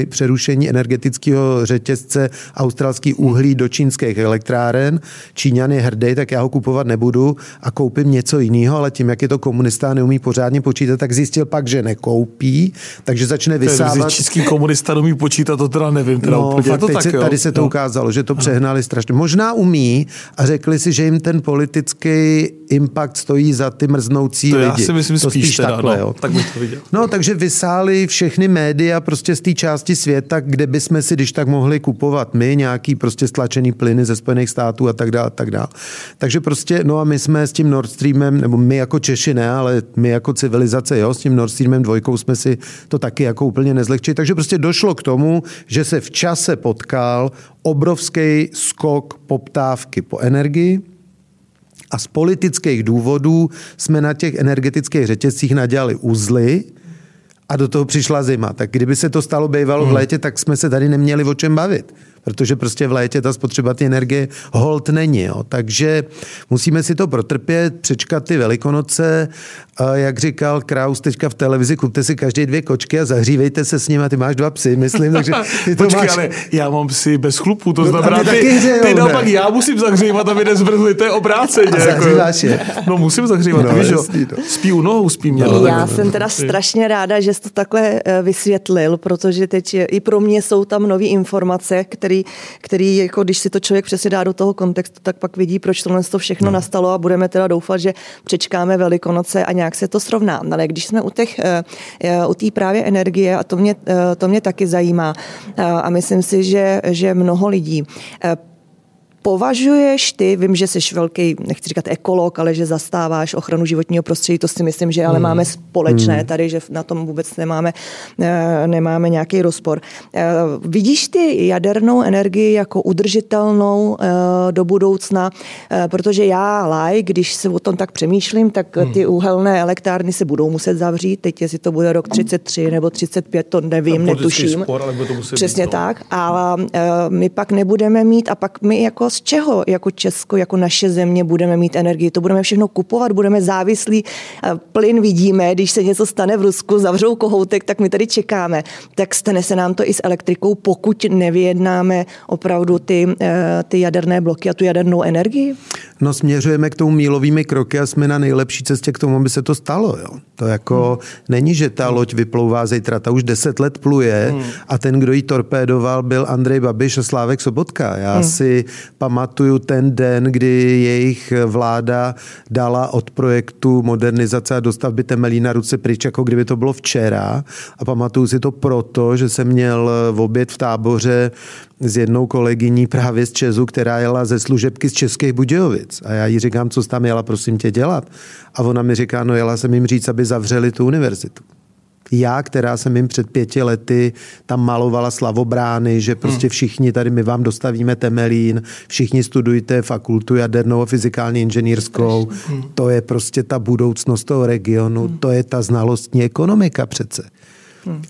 přerušení energetického řetězce australský uhlí do čínských elektráren. Číňan je hrdý, tak já ho kupovat nebudu a koupím něco jiného, ale tím, jak je to komunista neumí pořádně počítat, tak zjistil pak, že nekoupí, takže začne vysávat. Český komunista neumí počítat, to teda nevím. Teda no, úplně. Tady se to ukázalo, že to přehnali strašně. Možná umí a řekli si, že jim ten politický impact stojí za ty mrznoucí lidi. Já si myslím spíš takhle. No, tak bych to viděl. No, takže vysáli všechny média prostě z té části světa, kde bychom si když tak mohli kupovat my nějaký prostě stlačený plyny ze Spojených států a tak dále, tak dále. Takže prostě, no a my jsme s tím Nord Streamem, nebo my jako Češi ne, ale my jako civilizace, jo, s tím Nord Streamem 2 jsme si to taky jako úplně nezlehčili. Takže prostě došlo k tomu, že se v čase potkal obrovský skok poptávky po energii, a z politických důvodů jsme na těch energetických řetězcích nadělali uzly, a do toho přišla zima. Tak kdyby se to stalo bývalo v létě, tak jsme se tady neměli o čem bavit. protože prostě v létě ta spotřeba ty energie holt není. Jo. Takže musíme si to protrpět, přečkat ty Velikonoce. A jak říkal Kraus teďka v televizi, kupte si každý 2 kočky a zahřívejte se s nimi. A ty máš 2 psy, myslím. Takže ty to počkej, máš... ale já mám psy bez chlupů, to znamená, ty naopak já musím zahřívat, aby nezmrzli, to je obráceně. No musím zahřívat, no, víš, jasný, no. Spí u nohou, spí mě. No, já jsem teda strašně ráda, že jsi to takhle vysvětlil, protože teď i pro mě jsou tam nový informace, který jako když si to člověk přesně dá do toho kontextu, tak pak vidí, proč tohle to všechno nastalo a budeme teda doufat, že přečkáme Velikonoce a nějak se to srovná. Ale když jsme u té právě energie, a to mě taky zajímá a myslím si, že mnoho lidí. Považuješ ty, vím, že jsi velký, nechci říkat ekolog, ale že zastáváš ochranu životního prostředí, to si myslím, že ale máme společné tady, že na tom vůbec nemáme nějaký rozpor. Vidíš ty jadernou energii jako udržitelnou do budoucna? Protože já když se o tom tak přemýšlím, tak ty uhelné elektrárny se budou muset zavřít, teď jestli to bude rok 33 nebo 35, to nevím, netuším. Spor, ale to musí přesně být, tak, ale my pak nebudeme mít a pak my jako z čeho jako Česko, jako naše země budeme mít energii? To budeme všechno kupovat, budeme závislí. Plyn vidíme, když se něco stane v Rusku, zavřou kohoutek, tak my tady čekáme. Tak stane se nám to i s elektrikou, pokud nevyjednáme opravdu ty jaderné bloky a tu jadernou energii? No směřujeme k tomu mílovými kroky a jsme na nejlepší cestě k tomu, aby se to stalo. Jo. To jako není, že ta loď vyplouvá zítra, ta už 10 let pluje a ten, kdo ji torpédoval, byl Andrej Babiš a Slávek Sobotka. Já si pamatuju ten den, kdy jejich vláda dala od projektu modernizace a dostavby Temelína ruce pryč, jako kdyby to bylo včera. A pamatuju si to proto, že jsem měl oběd v táboře s jednou kolegyní právě z ČEZu, která jela ze služebky z Českých Budějovic. A já jí říkám, co jsi tam jela, prosím tě, dělat. A ona mi říká, no jela jsem jim říct, aby zavřeli tu univerzitu. Já, která jsem jim před 5 lety tam malovala slavobrány, že prostě všichni tady, my vám dostavíme Temelín, všichni studujte fakultu jadernou a fyzikální inženýrskou. To je prostě ta budoucnost toho regionu, to je ta znalostní ekonomika přece.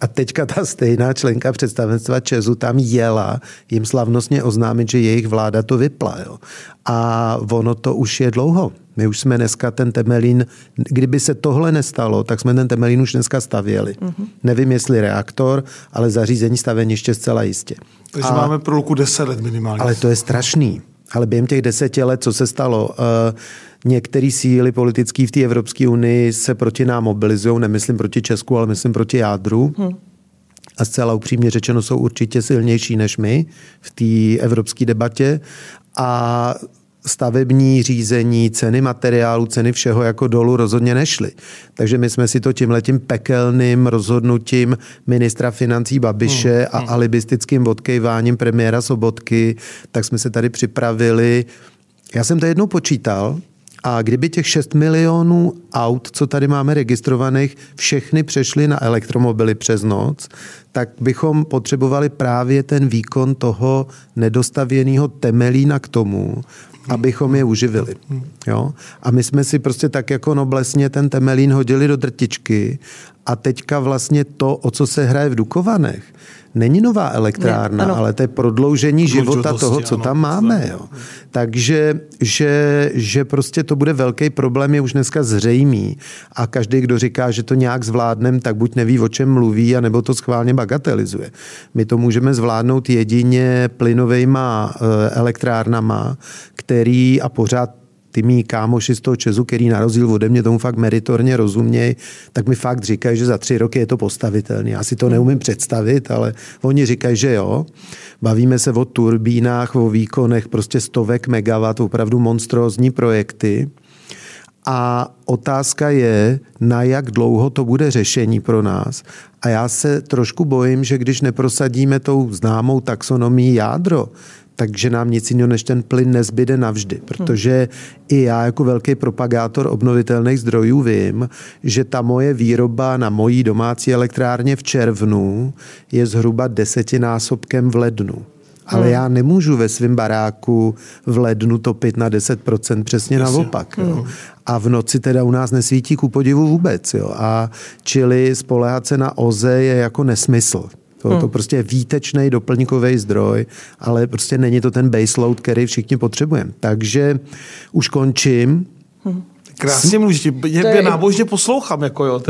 A teďka ta stejná členka představenstva ČEZu tam jela jim slavnostně oznámit, že jejich vláda to vypla. Jo. A ono to už je dlouho. My už jsme dneska ten Temelín, kdyby se tohle nestalo, tak jsme ten Temelín už dneska stavěli. Nevím, jestli reaktor, ale zařízení staveniště zcela jistě. Takže máme pro luku 10 let minimálně. Ale to je strašný. Ale během těch 10 let, co se stalo... Některé síly politické v té Evropské unii se proti nám mobilizují, nemyslím proti Česku, ale myslím proti jádru. A zcela upřímně řečeno jsou určitě silnější než my v té evropské debatě. A stavební řízení, ceny materiálu, ceny všeho jako dolů rozhodně nešly. Takže my jsme si to tímhletím pekelným rozhodnutím ministra financí Babiše a alibistickým odkejváním premiéra Sobotky, tak jsme se tady připravili. Já jsem to jednou počítal, a kdyby těch 6 milionů aut, co tady máme registrovaných, všechny přešly na elektromobily přes noc, tak bychom potřebovali právě ten výkon toho nedostavěného Temelína k tomu, abychom je uživili. Jo? A my jsme si prostě tak jako noblesně ten Temelín hodili do drtičky a teďka vlastně to, o co se hraje v Dukovanech, není nová elektrárna, ale to je prodloužení života toho, co tam máme. Jo. Takže že prostě to bude velký problém, je už dneska zřejmý. A každý, kdo říká, že to nějak zvládnem, tak buď neví, o čem mluví, anebo to schválně bagatelizuje. My to můžeme zvládnout jedině plynovejma elektrárnama, který a pořád ty mý kámoši z toho ČEZu, který na rozdíl ode mě tomu fakt meritorně rozumějí, tak mi fakt říkají, že za 3 roky je to postavitelné. Já si to neumím představit, ale oni říkají, že jo. Bavíme se o turbínách, o výkonech, prostě 100 megawatt, opravdu monstrózní projekty. A otázka je, na jak dlouho to bude řešení pro nás. A já se trošku bojím, že když neprosadíme tou známou taxonomii jádro, takže nám nic jiného než ten plyn nezbyde navždy. Protože i já jako velký propagátor obnovitelných zdrojů vím, že ta moje výroba na mojí domácí elektrárně v červnu je zhruba 10násobkem v lednu. Ale já nemůžu ve svém baráku v lednu topit na 10%, přesně naopak. Jo. A v noci teda u nás nesvítí ku podivu vůbec. Jo. A čili spoléhat se na OZE je jako nesmysl. To prostě je výtečný doplňkový zdroj, ale prostě není to ten baseload, který všichni potřebujeme. Takže už končím. Krásně mluvíš, je nábožně poslouchám. Jako jo,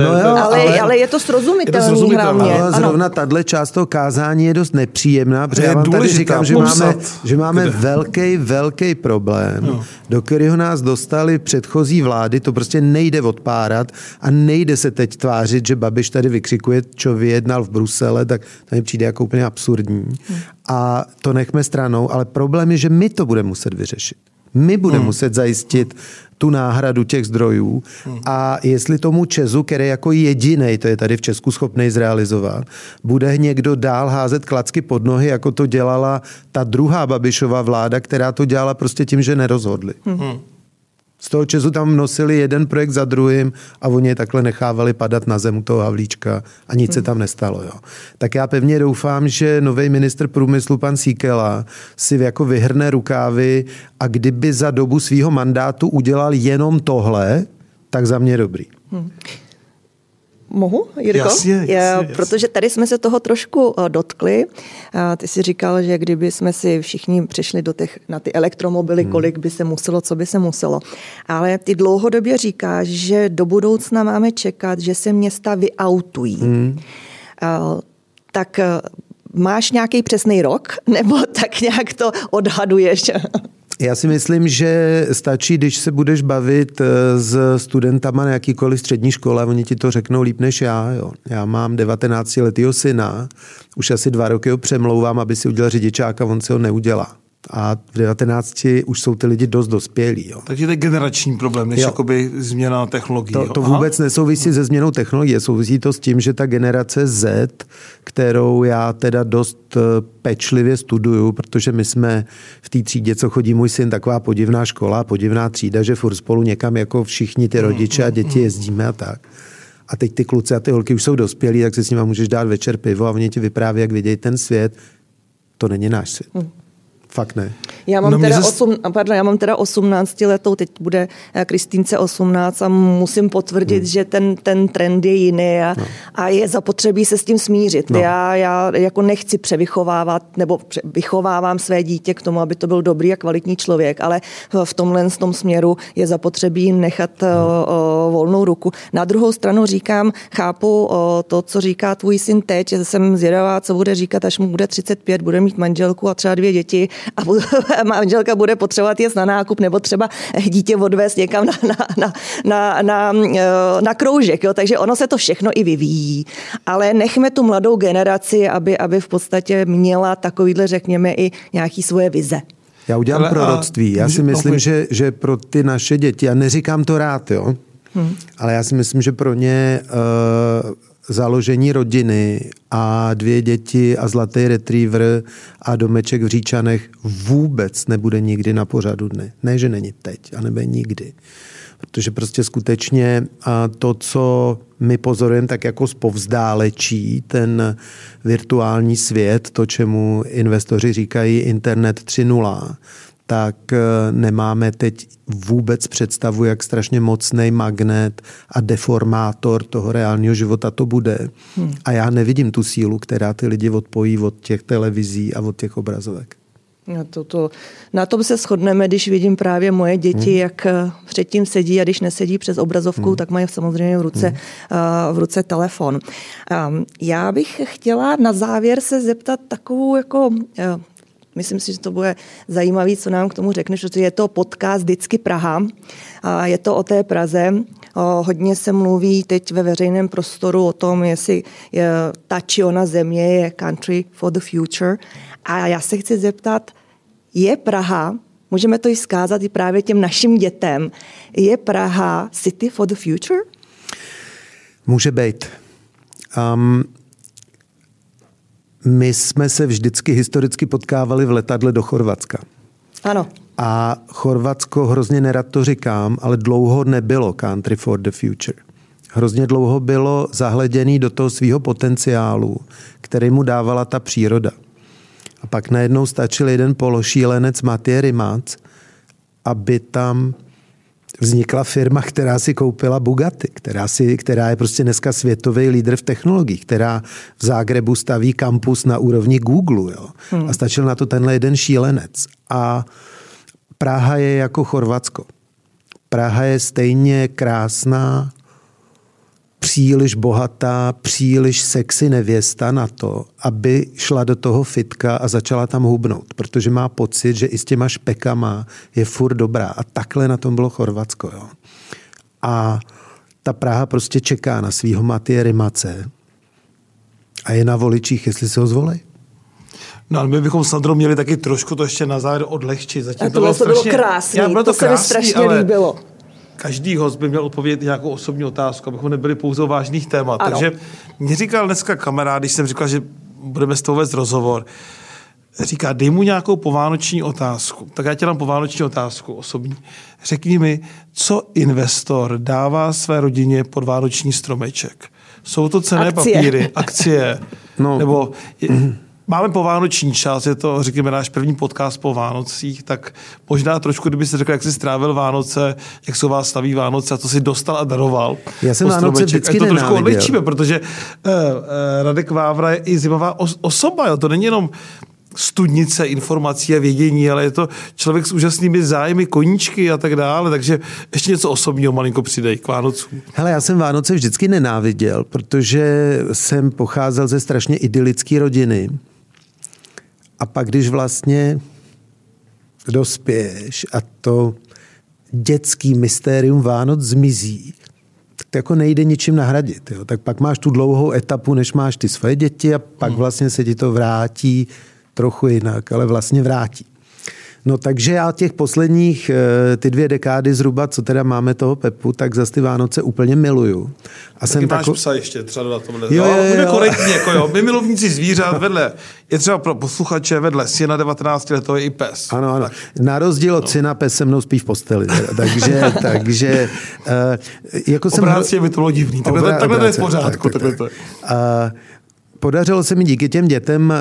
ale je to srozumitelný hlavně. Ale zrovna tato část toho kázání je dost nepříjemná, protože já vám tady říkám, že máme velký problém, do kterého nás dostali předchozí vlády, to prostě nejde odpárat a nejde se teď tvářit, že Babiš tady vykřikuje, co vyjednal v Brusele, tak to mi přijde jako úplně absurdní. A to nechme stranou, ale problém je, že my to budeme muset vyřešit. My budeme muset zajistit tu náhradu těch zdrojů a jestli tomu ČEZu, který jako jedinej, to je tady v Česku schopnej zrealizovat, bude někdo dál házet klacky pod nohy, jako to dělala ta druhá Babišova vláda, která to dělala prostě tím, že nerozhodli. Z toho ČEZu tam nosili jeden projekt za druhým a oni je takhle nechávali padat na zem toho Havlíčka a nic se tam nestalo. Jo. Tak já pevně doufám, že nový ministr průmyslu pan Síkela si jako vyhrne rukávy a kdyby za dobu svýho mandátu udělal jenom tohle, tak za mě dobrý. Mohu, Jirko? Jasně. Protože tady jsme se toho trošku dotkli. Ty si říkal, že kdyby jsme si všichni přišli na ty elektromobily, kolik by se muselo, co by se muselo. Ale ty dlouhodobě říkáš, že do budoucna máme čekat, že se města vyautují. Tak máš nějaký přesný rok? Nebo tak nějak to odhaduješ? Já si myslím, že stačí, když se budeš bavit s studentama na jakýkoliv střední škole, oni ti to řeknou líp než já. Jo. Já mám 19-letýho syna, už asi 2 roky ho přemlouvám, aby si udělal řidičák a on se ho neudělá. A v 19 už jsou ty lidi dost dospělí. Jo. Takže to je generační problém, než jakoby změna technologií. To vůbec nesouvisí se změnou technologie, souvisí to s tím, že ta generace Z, kterou já teda dost pečlivě studuju, protože my jsme v té třídě, co chodí můj syn, taková podivná škola, podivná třída, že furt spolu někam jako všichni ty rodiče a děti jezdíme a tak. A teď ty kluci a ty holky už jsou dospělí, tak se s nima můžeš dát večer pivo a oni ti vypráví, jak vidějí ten svět. To není náš svět. Fakt ne. Já mám teda 18 letou, teď bude Kristýnce 18 a musím potvrdit, že ten trend je jiný a je zapotřebí se s tím smířit. Já jako nechci převychovávat, nebo vychovávám své dítě k tomu, aby to byl dobrý a kvalitní člověk, ale v tomhle tom směru je zapotřebí nechat volnou ruku. Na druhou stranu říkám, chápu to, co říká tvůj syn teď, jsem zvědavá, co bude říkat, až mu bude 35, bude mít manželku a třeba 2 děti, a manželka bude potřebovat jet na nákup nebo třeba dítě odvést někam na kroužek. Jo? Takže ono se to všechno i vyvíjí. Ale nechme tu mladou generaci, aby v podstatě měla takovýhle, řekněme, i nějaký svoje vize. Já udělám proroctví. Já si myslím, že pro ty naše děti, já neříkám to rád, jo? Ale já si myslím, že pro ně založení rodiny a 2 děti a zlatý retriever a domeček v Říčanech vůbec nebude nikdy na pořadu dne. Ne, že není teď, a nebude nikdy. Protože prostě skutečně to, co my pozorujeme tak jako zpovzdálečí, ten virtuální svět, to, čemu investoři říkají Internet 3.0, tak nemáme teď vůbec představu, jak strašně mocný magnet a deformátor toho reálního života to bude. A já nevidím tu sílu, která ty lidi odpojí od těch televizí a od těch obrazovek. Na tom se shodneme, když vidím právě moje děti, jak předtím sedí a když nesedí přes obrazovku, tak mají samozřejmě v ruce telefon. Já bych chtěla na závěr se zeptat takovou jako... Myslím si, že to bude zajímavé, co nám k tomu řekneš, protože je to podcast Vždycky Praha a je to o té Praze. Hodně se mluví teď ve veřejném prostoru o tom, jestli ta či ona země je country for the future. A já se chci zeptat, je Praha, můžeme to i zkázat i právě těm našim dětem, je Praha city for the future? Může být. My jsme se vždycky historicky potkávali v letadle do Chorvatska. Ano. A Chorvatsko, hrozně nerad to říkám, ale dlouho nebylo country for the future. Hrozně dlouho bylo zahleděný do toho svého potenciálu, který mu dávala ta příroda. A pak najednou stačil jeden pološílenec Matěj Rimac, aby tam vznikla firma, která si koupila Bugatti, která je prostě dneska světový lídr v technologiích, která v Zágrebu staví kampus na úrovni Google. Jo? A stačil na to tenhle jeden šílenec. A Praha je jako Chorvatsko. Praha je stejně krásná, příliš bohatá, příliš sexy nevěsta na to, aby šla do toho fitka a začala tam hubnout, protože má pocit, že i s těma špekama je furt dobrá. A takhle na tom bylo Chorvatsko. Jo. A ta Praha prostě čeká na svýho Matěje Rimace a je na voličích, jestli se ho zvolí. No, ale my bychom s Sandrou měli taky trošku to ještě na závěr odlehčit. Zatím to bylo strašně... krásný, já, to se mi strašně líbilo. Každý host by měl odpovědět nějakou osobní otázku, abychom nebyli pouze o vážných témat. Ano. Takže mě říkal dneska kamarád, když jsem říkal, že budeme s tou vést rozhovor, říká, dej mu nějakou povánoční otázku. Tak já ti dám povánoční otázku osobní. Řekni mi, co investor dává své rodině pod vánoční stromeček? Jsou to cenné papíry, akcie, no. Nebo... Máme povánoční čas, je to, řekněme, náš první podcast po Vánocích, tak možná trošku, kdyby se řekl, jak jsi strávil Vánoce, jak se vás slaví Vánoce a co si dostal a daroval. Já jsem Vánoce vždycky nenáviděl. To trošku odličíme, protože Radek Vávra je i zimová osoba, jo? To není jenom studnice informací a vědění, ale je to člověk s úžasnými zájmy, koníčky a tak dále, takže ještě něco osobního malinko přidej k Vánocům. Hele, já jsem Vánoce vždycky nenáviděl, protože jsem pocházel ze strašně idylické rodiny. A pak, když vlastně dospěješ a to dětský mystérium Vánoc zmizí, tak to jako nejde ničím nahradit. Jo? Tak pak máš tu dlouhou etapu, než máš ty svoje děti a pak vlastně se ti to vrátí trochu jinak, ale vlastně vrátí. No takže já těch posledních ty 2 dekády zhruba, co teda máme toho Pepu, tak zase ty Vánoce úplně miluju. A taky jsem máš psa ještě třeba na tomhle. Jo. Korektní, jako jo. My milovníci zvířat vedle, je třeba pro posluchače vedle syna 19 let, to je i pes. Ano. Tak. Na rozdíl od syna pes se mnou spí v posteli. Takže jako jsem... Obrácně by to bylo divný. Takhle to je v pořádku. Podařilo se mi díky těm dětem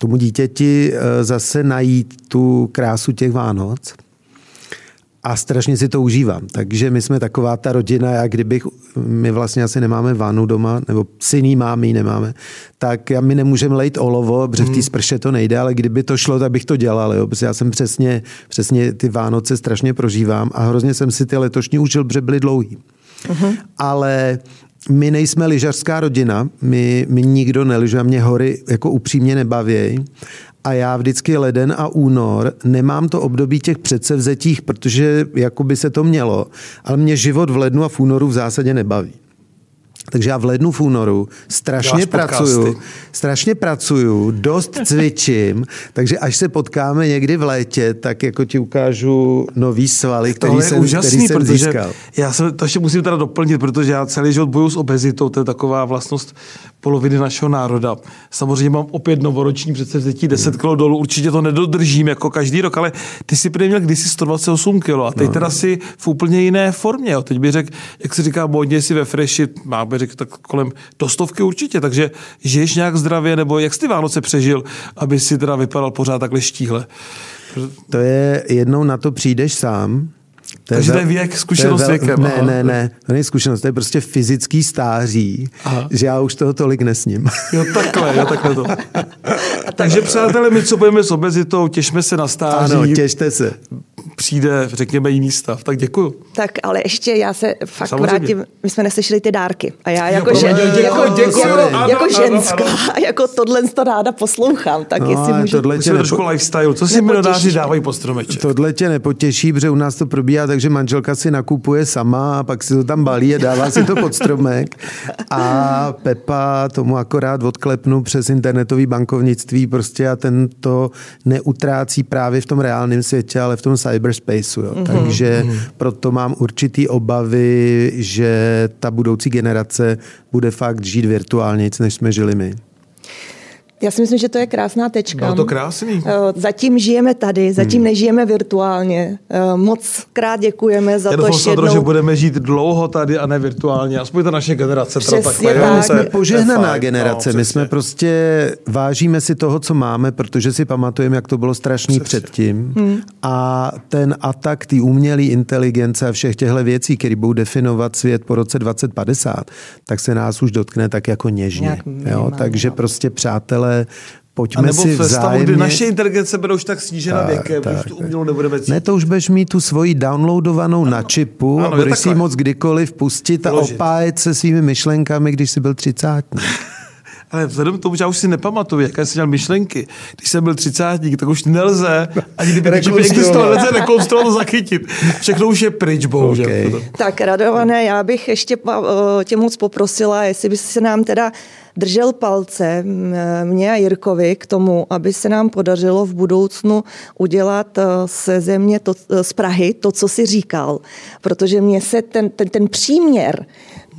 tomu dítěti zase najít tu krásu těch Vánoc a strašně si to užívám. Takže my jsme taková ta rodina, my vlastně asi nemáme vanu doma, nebo syní máme, ji nemáme, tak my nemůžeme lejt olovo, protože v té sprše to nejde, ale kdyby to šlo, tak bych to dělal, jo, protože já jsem přesně ty Vánoce strašně prožívám a hrozně jsem si ty letošní užil, protože byly dlouhý. Uh-huh. Ale... My nejsme lyžařská rodina, my nikdo nelyžuje, mě hory jako upřímně nebaví a já vždycky leden a únor nemám to období těch předsevzetích, protože jako by se to mělo, ale mě život v lednu a v únoru v zásadě nebaví. Takže já v lednu, v únoru strašně pracuju, dost cvičím, takže až se potkáme někdy v létě, tak jako ti ukážu nový svaly, který jsem získal. Já se to ještě musím teda doplnit, protože já celý život bojuju s obezitou, to je taková vlastnost poloviny našeho národa. Samozřejmě mám opět novoroční předsevzetí 10 kg dolů, určitě to nedodržím jako každý rok, ale ty si prý měl kdysi 128 kg a teď teda si v úplně jiné formě. Jo. Teď bych řekl, jak se říká módně, si ve freshi, má bych řekl, tak kolem do 100 určitě, takže žiješ nějak zdravě, nebo jak jsi ty Vánoce přežil, aby si teda vypadal pořád takhle štíhle? To je, jednou na to přijdeš sám. Takže to je věk, zkušenost věkem. Ne, to není zkušenost, to je prostě fyzický stáří, že já už toho tolik nesním. Jo, takhle to. Takže přátelé, my co budeme s obezitou, těšme se na stáří. Ano, těšte se. Přijde, řekněme, jiný stav. Tak děkuju. Tak, ale ještě já se fakt vrátím. My jsme neslyšeli ty dárky. A já jako ženská, jako tohle to ráda poslouchám. Tak jestli můžu... Tohle tě trošku lifestyle. Co si milionáři dávají po stromeček? Tohle tě nepotěší, protože u nás to probíhá, takže manželka si nakupuje sama a pak si to tam balí a dává si to pod stromek. A Pepa tomu akorát odklepnu přes internetový bankovnictví prostě a ten to neutrácí právě v tom reálném světě, ale v tom cyberspaceu. Jo. Takže proto mám určitý obavy, že ta budoucí generace bude fakt žít virtuálně, než jsme žili my. Já si myslím, že to je krásná tečka. Bylo to krásný. Zatím žijeme tady, zatím nežijeme virtuálně. Moc krát děkujeme za to ještě jednou. Já doufám, že budeme žít dlouho tady a ne virtuálně. Aspoň ta naše generace. Přesně tak. My jsme požehnaná generace. My jsme prostě vážíme si toho, co máme, protože si pamatujeme, jak to bylo strašný předtím. A ten atak té umělé inteligence a všech těchto věcí, které budou definovat svět po roce 2050, tak se nás už dotkne tak jako něžně. Jo? Takže prostě přátelé, pojďme a si vzájemně... Stavu, kdy naše inteligence bude už tak snížena věkem, už tu umělou nebudeme cítit. Ne, to už budeš mít tu svoji downloadovanou na čipu a budeš si moc kdykoliv pustit a opájet se svými myšlenkami, když jsi byl 30. Ale vzhledem k tomu, že já už si nepamatuju, jaké jsi měl myšlenky. Když jsem byl 30, tak už nelze, ani kdyby to nekonstruoval, zachytit. Všechno už je pryč, bohužel. Okay. Tak, Radované, já bych ještě tě moc poprosila, jestli by se nám teda držel palce mě a Jirkovi k tomu, aby se nám podařilo v budoucnu udělat se země to, z Prahy to, co jsi říkal. Protože mně se ten příměr,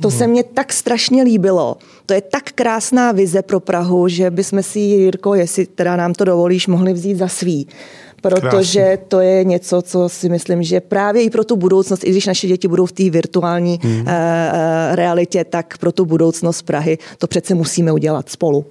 to se mně tak strašně líbilo. To je tak krásná vize pro Prahu, že bychom si, Jirko, jestli teda nám to dovolíš, mohli vzít za svý. Protože to je něco, co si myslím, že právě i pro tu budoucnost, i když naše děti budou v té virtuální realitě, tak pro tu budoucnost Prahy to přece musíme udělat spolu.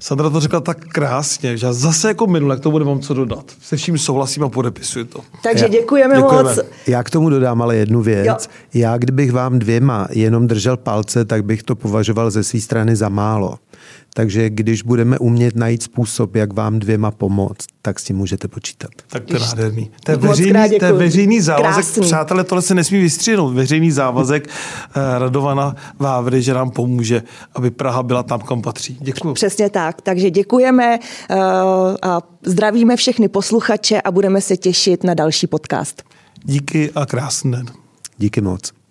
Sandra to řekla tak krásně, že já zase jako minule k tomu nemám co dodat. Se vším souhlasím a podepisuji to. Takže děkujeme moc. Já k tomu dodám ale jednu věc. Jo. Já kdybych vám dvěma jenom držel palce, tak bych to považoval ze své strany za málo. Takže když budeme umět najít způsob, jak vám dvěma pomoct, tak s tím můžete počítat. Tak to je nádherný. To je veřejný závazek. Krásný. Přátelé, tohle se nesmí vystřihnout. Veřejný závazek Radovana Vávry, že nám pomůže, aby Praha byla tam, kam patří. Děkuju. Přesně tak. Takže děkujeme a zdravíme všechny posluchače a budeme se těšit na další podcast. Díky a krásný den. Díky moc.